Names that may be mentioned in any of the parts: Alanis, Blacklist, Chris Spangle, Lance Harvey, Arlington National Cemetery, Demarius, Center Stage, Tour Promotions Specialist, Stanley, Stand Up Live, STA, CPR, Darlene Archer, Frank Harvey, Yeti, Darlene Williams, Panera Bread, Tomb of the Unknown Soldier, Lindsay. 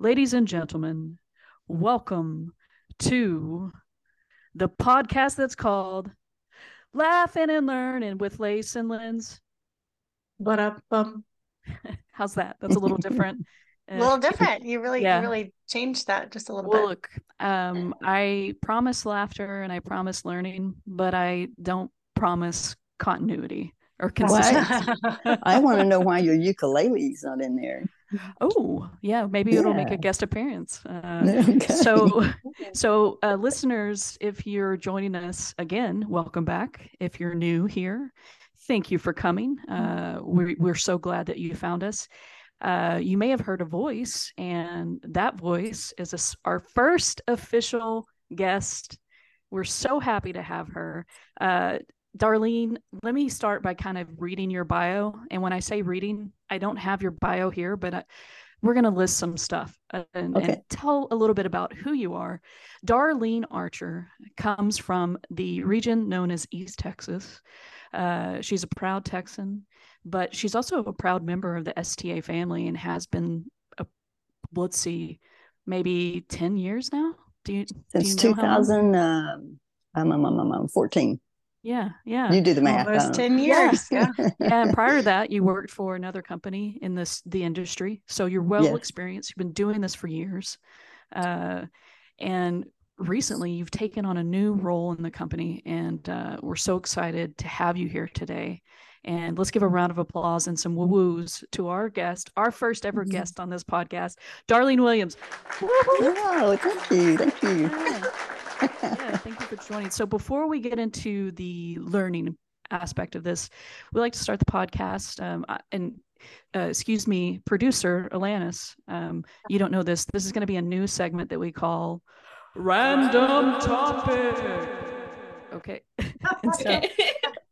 Ladies and gentlemen, welcome to the podcast that's called Laughing and Learning with Lace and Linz. What up? How's that? That's a little different. A little different. You really changed that just a little bit. Look, I promise laughter and I promise learning, but I don't promise continuity or consistency. I want to know why your ukulele is not in there. Oh, yeah, maybe it'll make a guest appearance. Okay. So listeners, if you're joining us again, welcome back. If you're new here, thank you for coming. We're so glad that you found us. You may have heard a voice, and that voice is our first official guest. We're so happy to have her. Darlene, let me start by kind of reading your bio. And when I say reading, I don't have your bio here, but we're going to list some stuff and tell a little bit about who you are. Darlene Archer comes from the region known as East Texas. She's a proud Texan, but she's also a proud member of the STA family and has been, maybe 10 years now. Since 2014. Yeah, yeah. You do the math. Almost 10 years. Yeah. And prior to that, you worked for another company in the industry. So you're well-experienced. You've been doing this for years. And recently, you've taken on a new role in the company. And we're so excited to have you here today. And let's give a round of applause and some woo-woos to our guest, our first ever guest on this podcast, Darlene Williams. Wow, thank you. Thank you. Yeah. Yeah, thank you for joining. So before we get into the learning aspect of this, we like to start the podcast. Producer Alanis, you don't know this. This is going to be a new segment that we call Random Topic. Okay.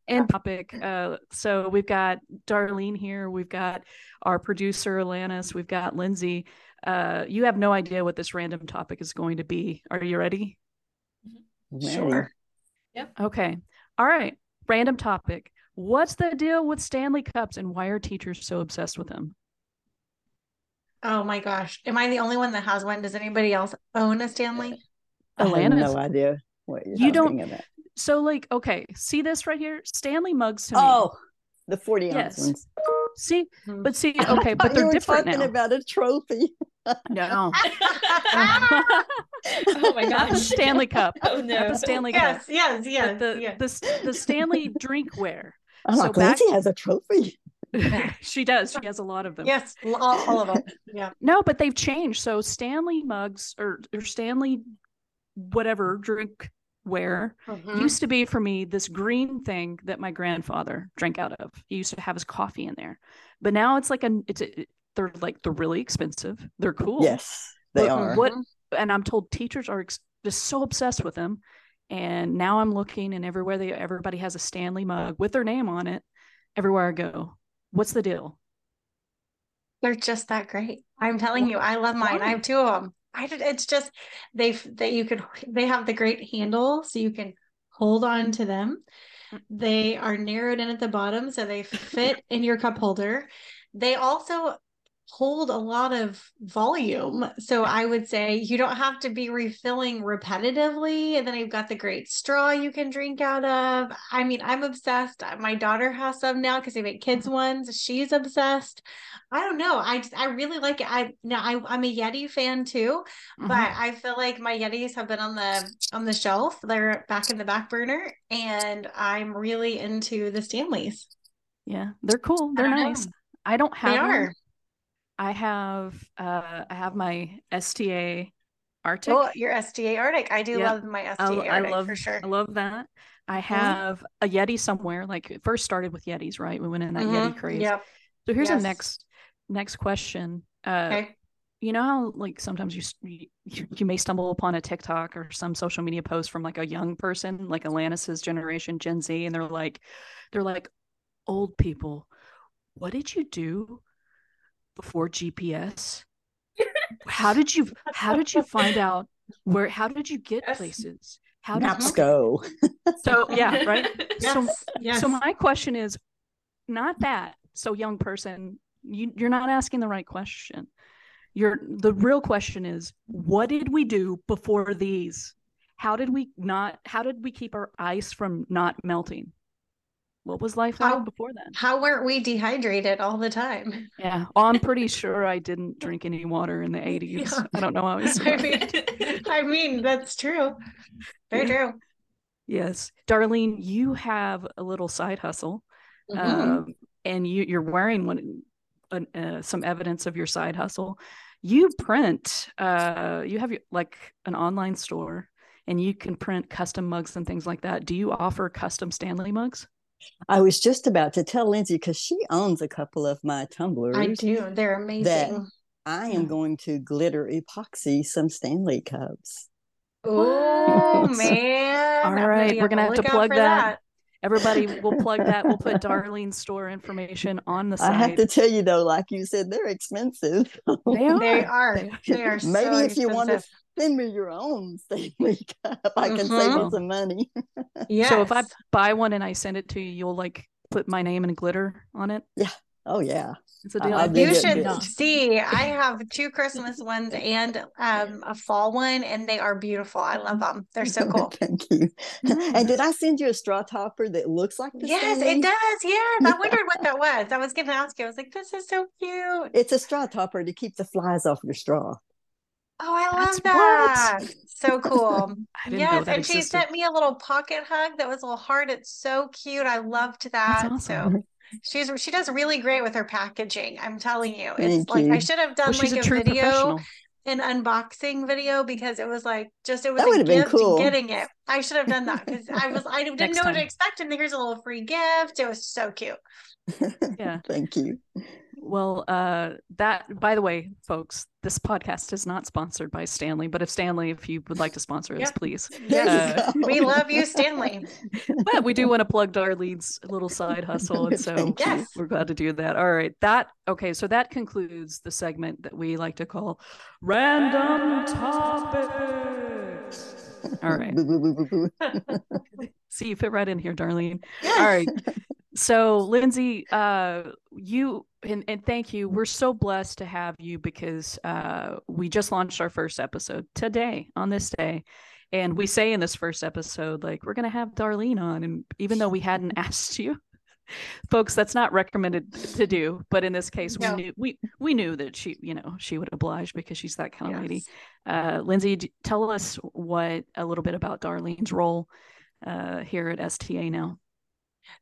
And topic. So we've got Darlene here. We've got our producer Alanis. We've got Lindsay. You have no idea what this random topic is going to be. Are you ready? Sure. Yep. Okay. All right. Random topic. What's the deal with Stanley cups and why are teachers so obsessed with them? Oh my gosh. Am I the only one that has one? Does anybody else own a Stanley? Alanis. I have no idea what you're talking about. So like, okay, see this right here? Stanley mugs to me. Oh, the 40 ounce ones. See, but see, okay, but they're different now. You were talking about a trophy. No. Oh my gosh. Stanley Cup. Oh no. Not the Stanley Cup. Yes. The Stanley drinkware. Oh, so Lindsay has a trophy. She does. She has a lot of them. Yes, all of them. Yeah. No, but they've changed. So Stanley mugs or Stanley whatever drinkware used to be for me this green thing that my grandfather drank out of. He used to have his coffee in there. But now it's like they're like, they're really expensive. They're cool. Yes, they are. And I'm told teachers are just so obsessed with them. And now I'm looking and everywhere everybody has a Stanley mug with their name on it. Everywhere I go. What's the deal? They're just that great. I'm telling you, I love mine. I have two of them. It's just, they have the great handle so you can hold on to them. They are narrowed in at the bottom. So they fit in your cup holder. They also hold a lot of volume. So I would say you don't have to be refilling repetitively. And then you've got the great straw you can drink out of. I mean, I'm obsessed. My daughter has some now because they make kids ones. She's obsessed. I don't know. I really like it. I'm a Yeti fan too, but I feel like my Yetis have been on the shelf. They're back in the back burner and I'm really into the Stanleys. Yeah, they're cool. They're nice. I don't have them. I have my STA Arctic. Oh, your STA Arctic. I do love my STA Arctic for sure. I love that. I have a Yeti somewhere. Like it first started with Yetis, right? We went in that Yeti craze. Yep. So here's the next question. Okay. You know how like sometimes you may stumble upon a TikTok or some social media post from like a young person, like Alanis's generation, Gen Z, and they're like old people. What did you do before GPS? How did you find out where? How did you get places? How did maps go? So yeah, right. Yes, so my question is not that. So young person, you're not asking the right question. The real question is, what did we do before these? How did we keep our ice from not melting? What was life like before then? How weren't we dehydrated all the time? Yeah. Oh, I'm pretty sure I didn't drink any water in the 80s. Yeah. I don't know how I was. I mean, that's true. Very true. Yes. Darlene, you have a little side hustle, and you're wearing one, some evidence of your side hustle. You print, you have like an online store, and you can print custom mugs and things like that. Do you offer custom Stanley mugs? I was just about to tell Lindsay, because she owns a couple of my tumblers. I do. They're amazing. That I am going to glitter epoxy some Stanley cups. Oh, man. All right. We're going to have to plug that. Everybody will plug that. We'll put Darlene's store information on the site. I have to tell you, though, like you said, they're expensive. They are. So maybe if you want to send me your own Stanley cup, I can save you some money. Yeah. So if I buy one and I send it to you, you'll like put my name and glitter on it. Yeah. Oh yeah. It's a deal. You should see. I have two Christmas ones and a fall one, and they are beautiful. I love them. They're so cool. Thank you. And did I send you a straw topper that looks like this? Yes, it does. Yes. I wondered what that was. I was going to ask you. I was like, this is so cute. It's a straw topper to keep the flies off your straw. Oh, I love that. So cool. Yes, and she sent me a little pocket hug that was a little heart. It's so cute. I loved that. That's awesome. So she does really great with her packaging. I'm telling you, I should have done like a video, an unboxing video, because it was like it was a gift getting it. I should have done that because I didn't know what to expect, and here's a little free gift. It was so cute. Yeah, thank you. Well, that, by the way, folks, this podcast is not sponsored by Stanley, but if you would like to sponsor us, please. We love you, Stanley. But we do want to plug Darlene's little side hustle. And so we're glad to do that. All right. So that concludes the segment that we like to call Random Topics. All right. See, you fit right in here, Darlene. Yes. All right. So Lindsay, you and thank you. We're so blessed to have you because we just launched our first episode today on this day. And we say in this first episode, like, we're going to have Darlene on. And even though we hadn't asked you, folks, that's not recommended to do. But in this case, we knew that she, she would oblige because she's that kind of lady. Lindsay, tell us a little bit about Darlene's role here at STA now.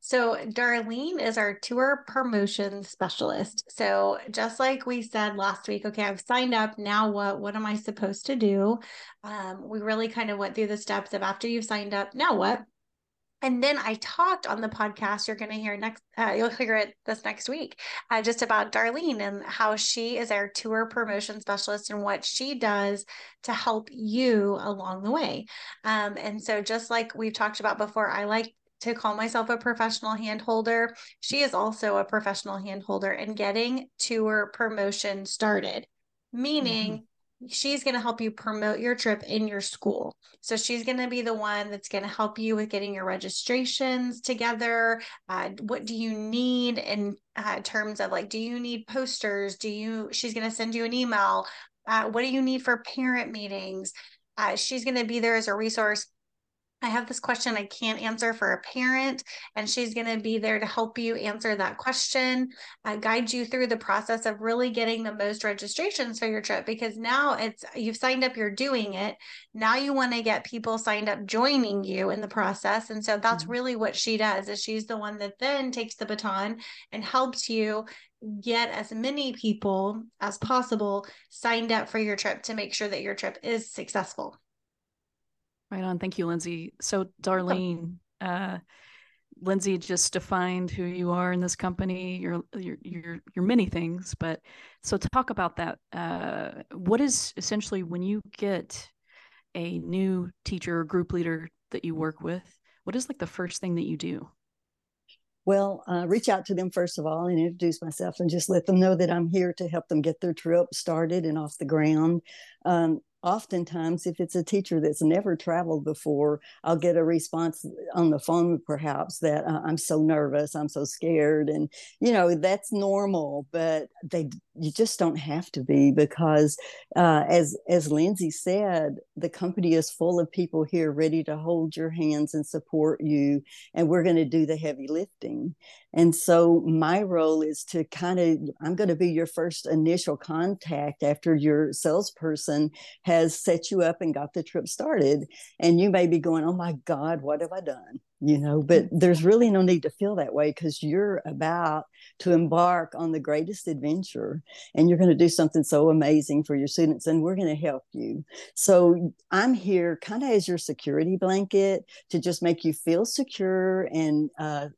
So Darlene is our tour promotions specialist. So just like we said last week, okay, I've signed up. Now what am I supposed to do? We really kind of went through the steps of after you've signed up, now what? And then I talked on the podcast, you're going to hear you'll hear it this next week, just about Darlene and how she is our tour promotion specialist and what she does to help you along the way. And so just like we've talked about before, I like to call myself a professional handholder. She is also a professional handholder and getting tour promotion started, meaning she's going to help you promote your trip in your school. So she's going to be the one that's going to help you with getting your registrations together. What do you need in terms of, like, do you need posters? She's going to send you an email. What do you need for parent meetings? She's going to be there as a resource. I have this question I can't answer for a parent, and she's going to be there to help you answer that question, guide you through the process of really getting the most registrations for your trip, because now you've signed up, you're doing it. Now you want to get people signed up, joining you in the process. And so that's really what she does, is she's the one that then takes the baton and helps you get as many people as possible signed up for your trip to make sure that your trip is successful. Right on. Thank you, Lindsay. So Darlene, Lindsay just defined who you are in this company. You're many things, but so talk about that. What is essentially, when you get a new teacher or group leader that you work with, what is like the first thing that you do? Well, reach out to them first of all and introduce myself and just let them know that I'm here to help them get their trip started and off the ground. oftentimes, if it's a teacher that's never traveled before, I'll get a response on the phone, perhaps, that I'm so nervous, I'm so scared. And, you know, that's normal, but you just don't have to be, because as Lindsay said, the company is full of people here ready to hold your hands and support you. And we're going to do the heavy lifting. And so my role is to I'm going to be your first initial contact after your salesperson has set you up and got the trip started. And you may be going, oh my God, what have I done? You know, but there's really no need to feel that way, because you're about to embark on the greatest adventure, and you're going to do something so amazing for your students, and we're going to help you. So I'm here kind of as your security blanket to just make you feel secure and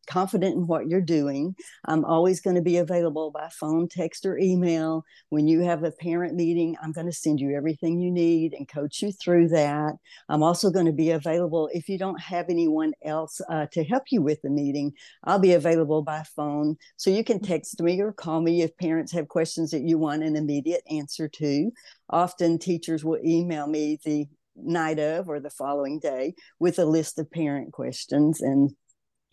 confident in what you're doing. I'm always going to be available by phone, text, or email. When you have a parent meeting, I'm going to send you everything you need and coach you through that. I'm also going to be available if you don't have anyone else to help you with the meeting. I'll be available by phone, so you can text me or call me if parents have questions that you want an immediate answer to. Often teachers will email me the night of or the following day with a list of parent questions, and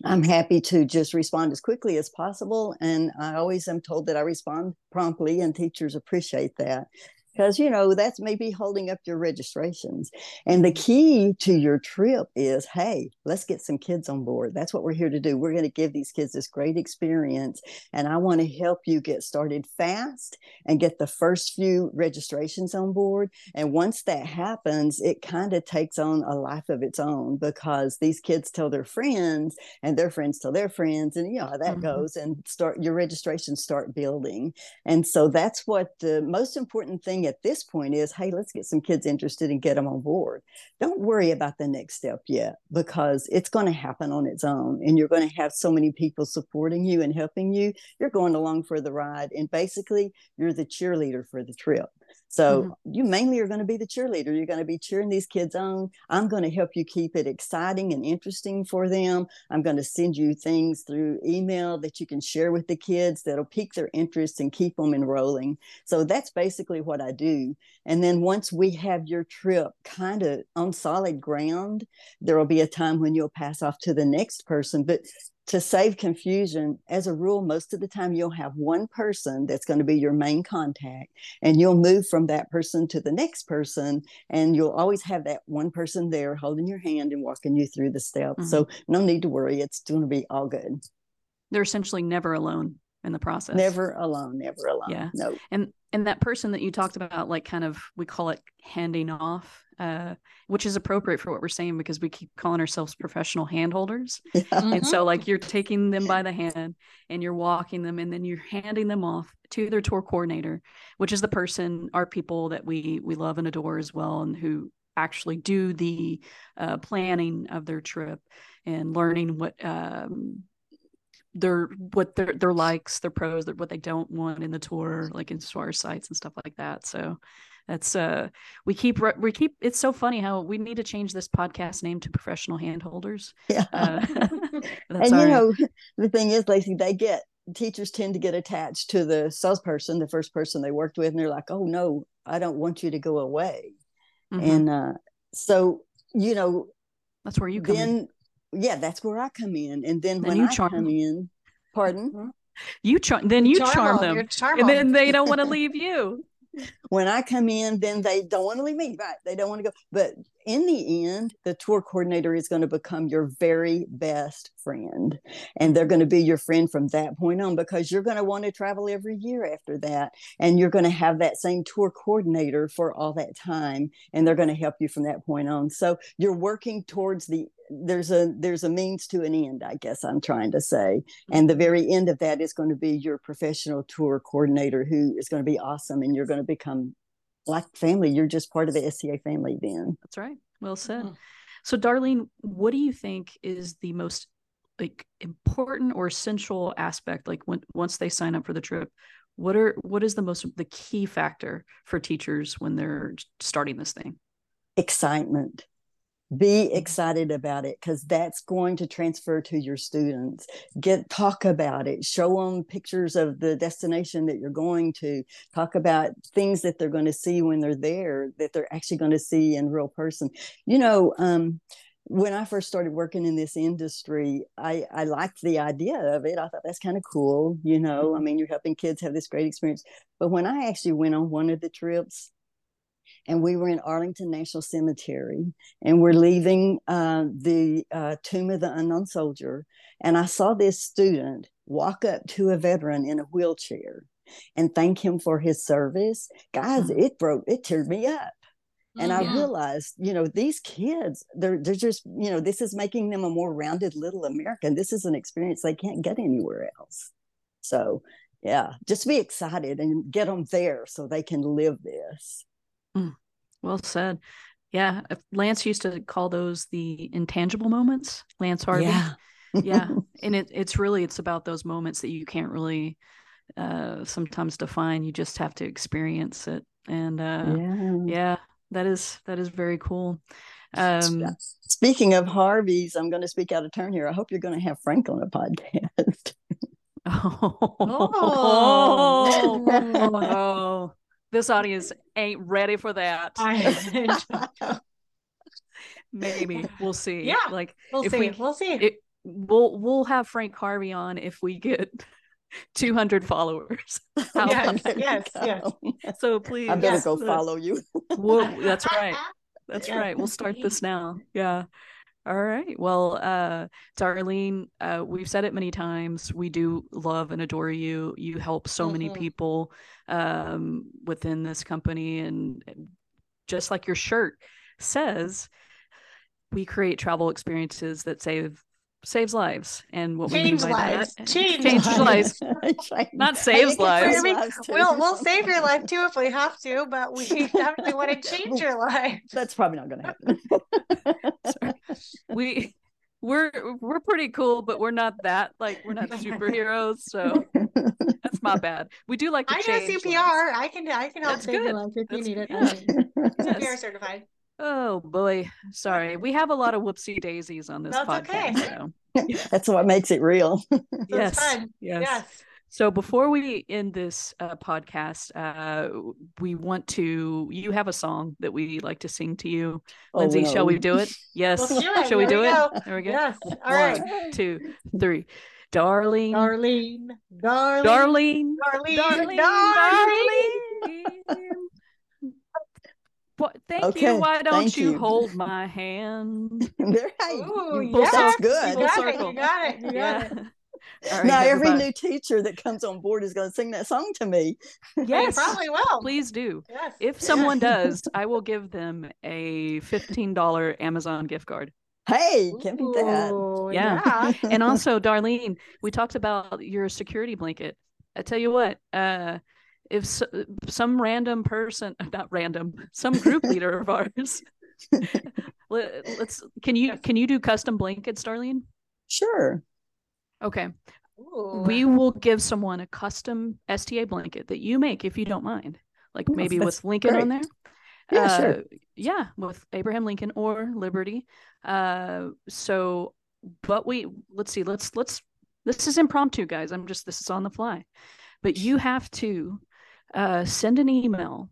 I'm happy to just respond as quickly as possible. And I always am told that I respond promptly, and teachers appreciate that. Because, you know, that's maybe holding up your registrations. And the key to your trip is, hey, let's get some kids on board. That's what we're here to do. We're going to give these kids this great experience. And I want to help you get started fast and get the first few registrations on board. And once that happens, it kind of takes on a life of its own, because these kids tell their friends, and their friends tell their friends. And, you know, that goes, and your registrations start building. And so that's what the most important thing at this point is, hey, let's get some kids interested and get them on board. Don't worry about the next step yet, because it's going to happen on its own, and you're going to have so many people supporting you and helping you. You're going along for the ride, and basically you're the cheerleader for the trip. So you mainly are going to be the cheerleader. You're going to be cheering these kids on. I'm going to help you keep it exciting and interesting for them. I'm going to send you things through email that you can share with the kids that'll pique their interest and keep them enrolling. So that's basically what I do. And then once we have your trip kind of on solid ground, there will be a time when you'll pass off to the next person. But to save confusion, as a rule, most of the time you'll have one person that's going to be your main contact, and you'll move from that person to the next person, and you'll always have that one person there holding your hand and walking you through the steps. So no need to worry. It's going to be all good. They're essentially never alone in the process. Never alone, never alone. Yeah. No. And that person that you talked about, like kind of, we call it handing off, which is appropriate for what we're saying, because we keep calling ourselves professional handholders. Yeah. And so like you're taking them by the hand and you're walking them, and then you're handing them off to their tour coordinator, which is the person, our people that we love and adore as well, and who actually do the planning of their trip and learning what their likes, their pros, what they don't want in the tour, like in tour sites and stuff like that. So that's we keep it's so funny how we need to change this podcast name to Professional Handholders. Yeah. That's, and you know, the thing is, Lacey, teachers tend to get attached to the salesperson, the first person they worked with, and they're like, oh no, I don't want you to go away. And so, you know, that's where you come in. Yeah, that's where I come in. And then when I come in, pardon? You charm them. And then they don't want to leave you. When I come in, then they don't want to leave me. Right. They don't want to go. But in the end, the tour coordinator is going to become your very best friend. And they're going to be your friend from that point on, because you're going to want to travel every year after that. And you're going to have that same tour coordinator for all that time. And they're going to help you from that point on. So you're working towards there's a means to an end, I guess I'm trying to say. And the very end of that is going to be your professional tour coordinator, who is going to be awesome. And you're going to become like family. You're just part of the STA family then. That's right. Well said. So Darlene, what do you think is the most like important or essential aspect? Like once they sign up for the trip, what is the key factor for teachers when they're starting this thing? Excitement. Be excited about it, because that's going to transfer to your students. Talk about it. Show them pictures of the destination that you're going to. Talk about things that they're going to see when they're there, that they're actually going to see in real person. You know, when I first started working in this industry, I liked the idea of it. I thought that's kind of cool. You know, I mean, you're helping kids have this great experience. But when I actually went on one of the trips, and we were in Arlington National Cemetery, and we're leaving the Tomb of the Unknown Soldier. And I saw this student walk up to a veteran in a wheelchair and thank him for his service. Guys, it teared me up. And I realized, you know, these kids, they're just, you know, this is making them a more rounded little American. This is an experience they can't get anywhere else. So, yeah, just be excited and get them there so they can live this. Well said. Yeah. Lance used to call those the intangible moments, Lance Harvey. Yeah. Yeah. And it's about those moments that you can't really sometimes define. You just have to experience it. And yeah, that is very cool. Speaking of Harveys, I'm going to speak out of turn here. I hope you're going to have Frank on a podcast. Oh. This audience ain't ready for that. Maybe we'll see. Yeah, like we'll see. We'll have Frank Harvey on if we get 200 followers. Yes. So please, I better go follow you. Whoa, that's right. That's right. We'll start this now. Yeah. All right. Well, Darlene, we've said it many times. We do love and adore you. You help so many people within this company. And just like your shirt says, we create travel experiences that saves lives. And what change we mean by lives. That change lives. Not saves lives. We'll save your life too if we have to, but we definitely want to change your life. That's probably not gonna happen. Sorry. We're pretty cool, but we're not that, like, we're not superheroes, so that's my bad. We do like to change CPR. Lives. I can help save your life if you need it. CPR certified. Oh boy, sorry. We have a lot of whoopsie daisies on this podcast. Okay. So. That's what makes it real. Yes. So before we end this podcast, we want to. You have a song that we like to sing to you, Lindsay. No. Shall we do it? Yes. Shall we do it? There we go. Yes. All right. 1, 2, 3. Darlene. Why don't you hold my hand? That's good. You got it. You got it. Right, now every new teacher that comes on board is going to sing that song to me. Yes, they probably will. Please do. Yes. If someone does, I will give them a $15 Amazon gift card. Hey, can be that. Yeah. And also, Darlene, we talked about your security blanket. I tell you what. If some random person, not random, some group leader of ours, can you do custom blankets, Darlene? Sure. Okay. Ooh. We will give someone a custom STA blanket that you make, if you don't mind. Like maybe with Lincoln on there. Yeah, sure. Yeah, with Abraham Lincoln or Liberty. This is impromptu, guys. This is on the fly, but you have to. Send an email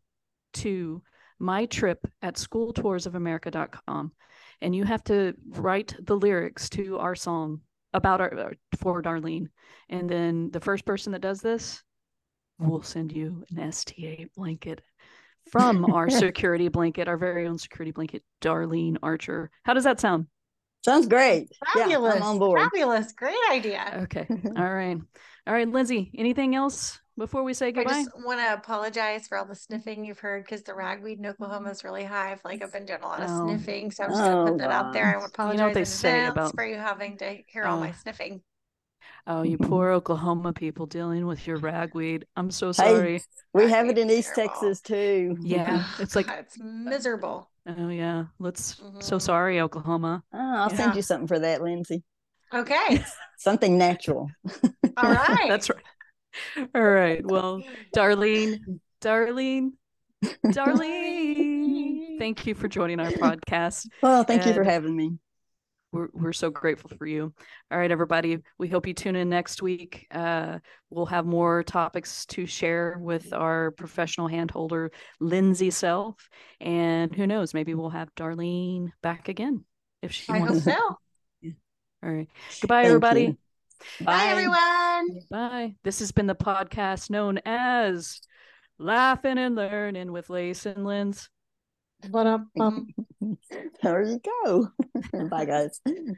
to mytrip@schooltoursofamerica.com, and you have to write the lyrics to our song about for Darlene. And then the first person that does this will send you an STA blanket from our security blanket, our very own security blanket, Darlene Archer. How does that sound? Sounds great. Fabulous. Yeah, I'm on board. Fabulous. Great idea. Okay. All right, Lindsay, anything else? Before we say goodbye, I just want to apologize for all the sniffing you've heard, because the ragweed in Oklahoma is really high. I've been doing a lot of sniffing, so I'm just going to put that out there. I apologize for you having to hear all my sniffing. Oh, you poor Oklahoma people dealing with your ragweed. I'm so sorry. Hey, we have it in East Texas too. Yeah, it's like it's miserable. Oh yeah, so sorry, Oklahoma. Oh, I'll send you something for that, Lindsay. Okay, something natural. All right, that's right. All right. Well, Darlene. thank you for joining our podcast. Well, thank you for having me. We're so grateful for you. All right, everybody. We hope you tune in next week. We'll have more topics to share with our professional handholder, Lindsay self. And who knows, maybe we'll have Darlene back again if she wants. I hope so. Yeah. All right. Goodbye, everybody. Bye. Bye, everyone. Bye. This has been the podcast known as Laughing and Learning with Lace and Linz. There you go. Bye, guys.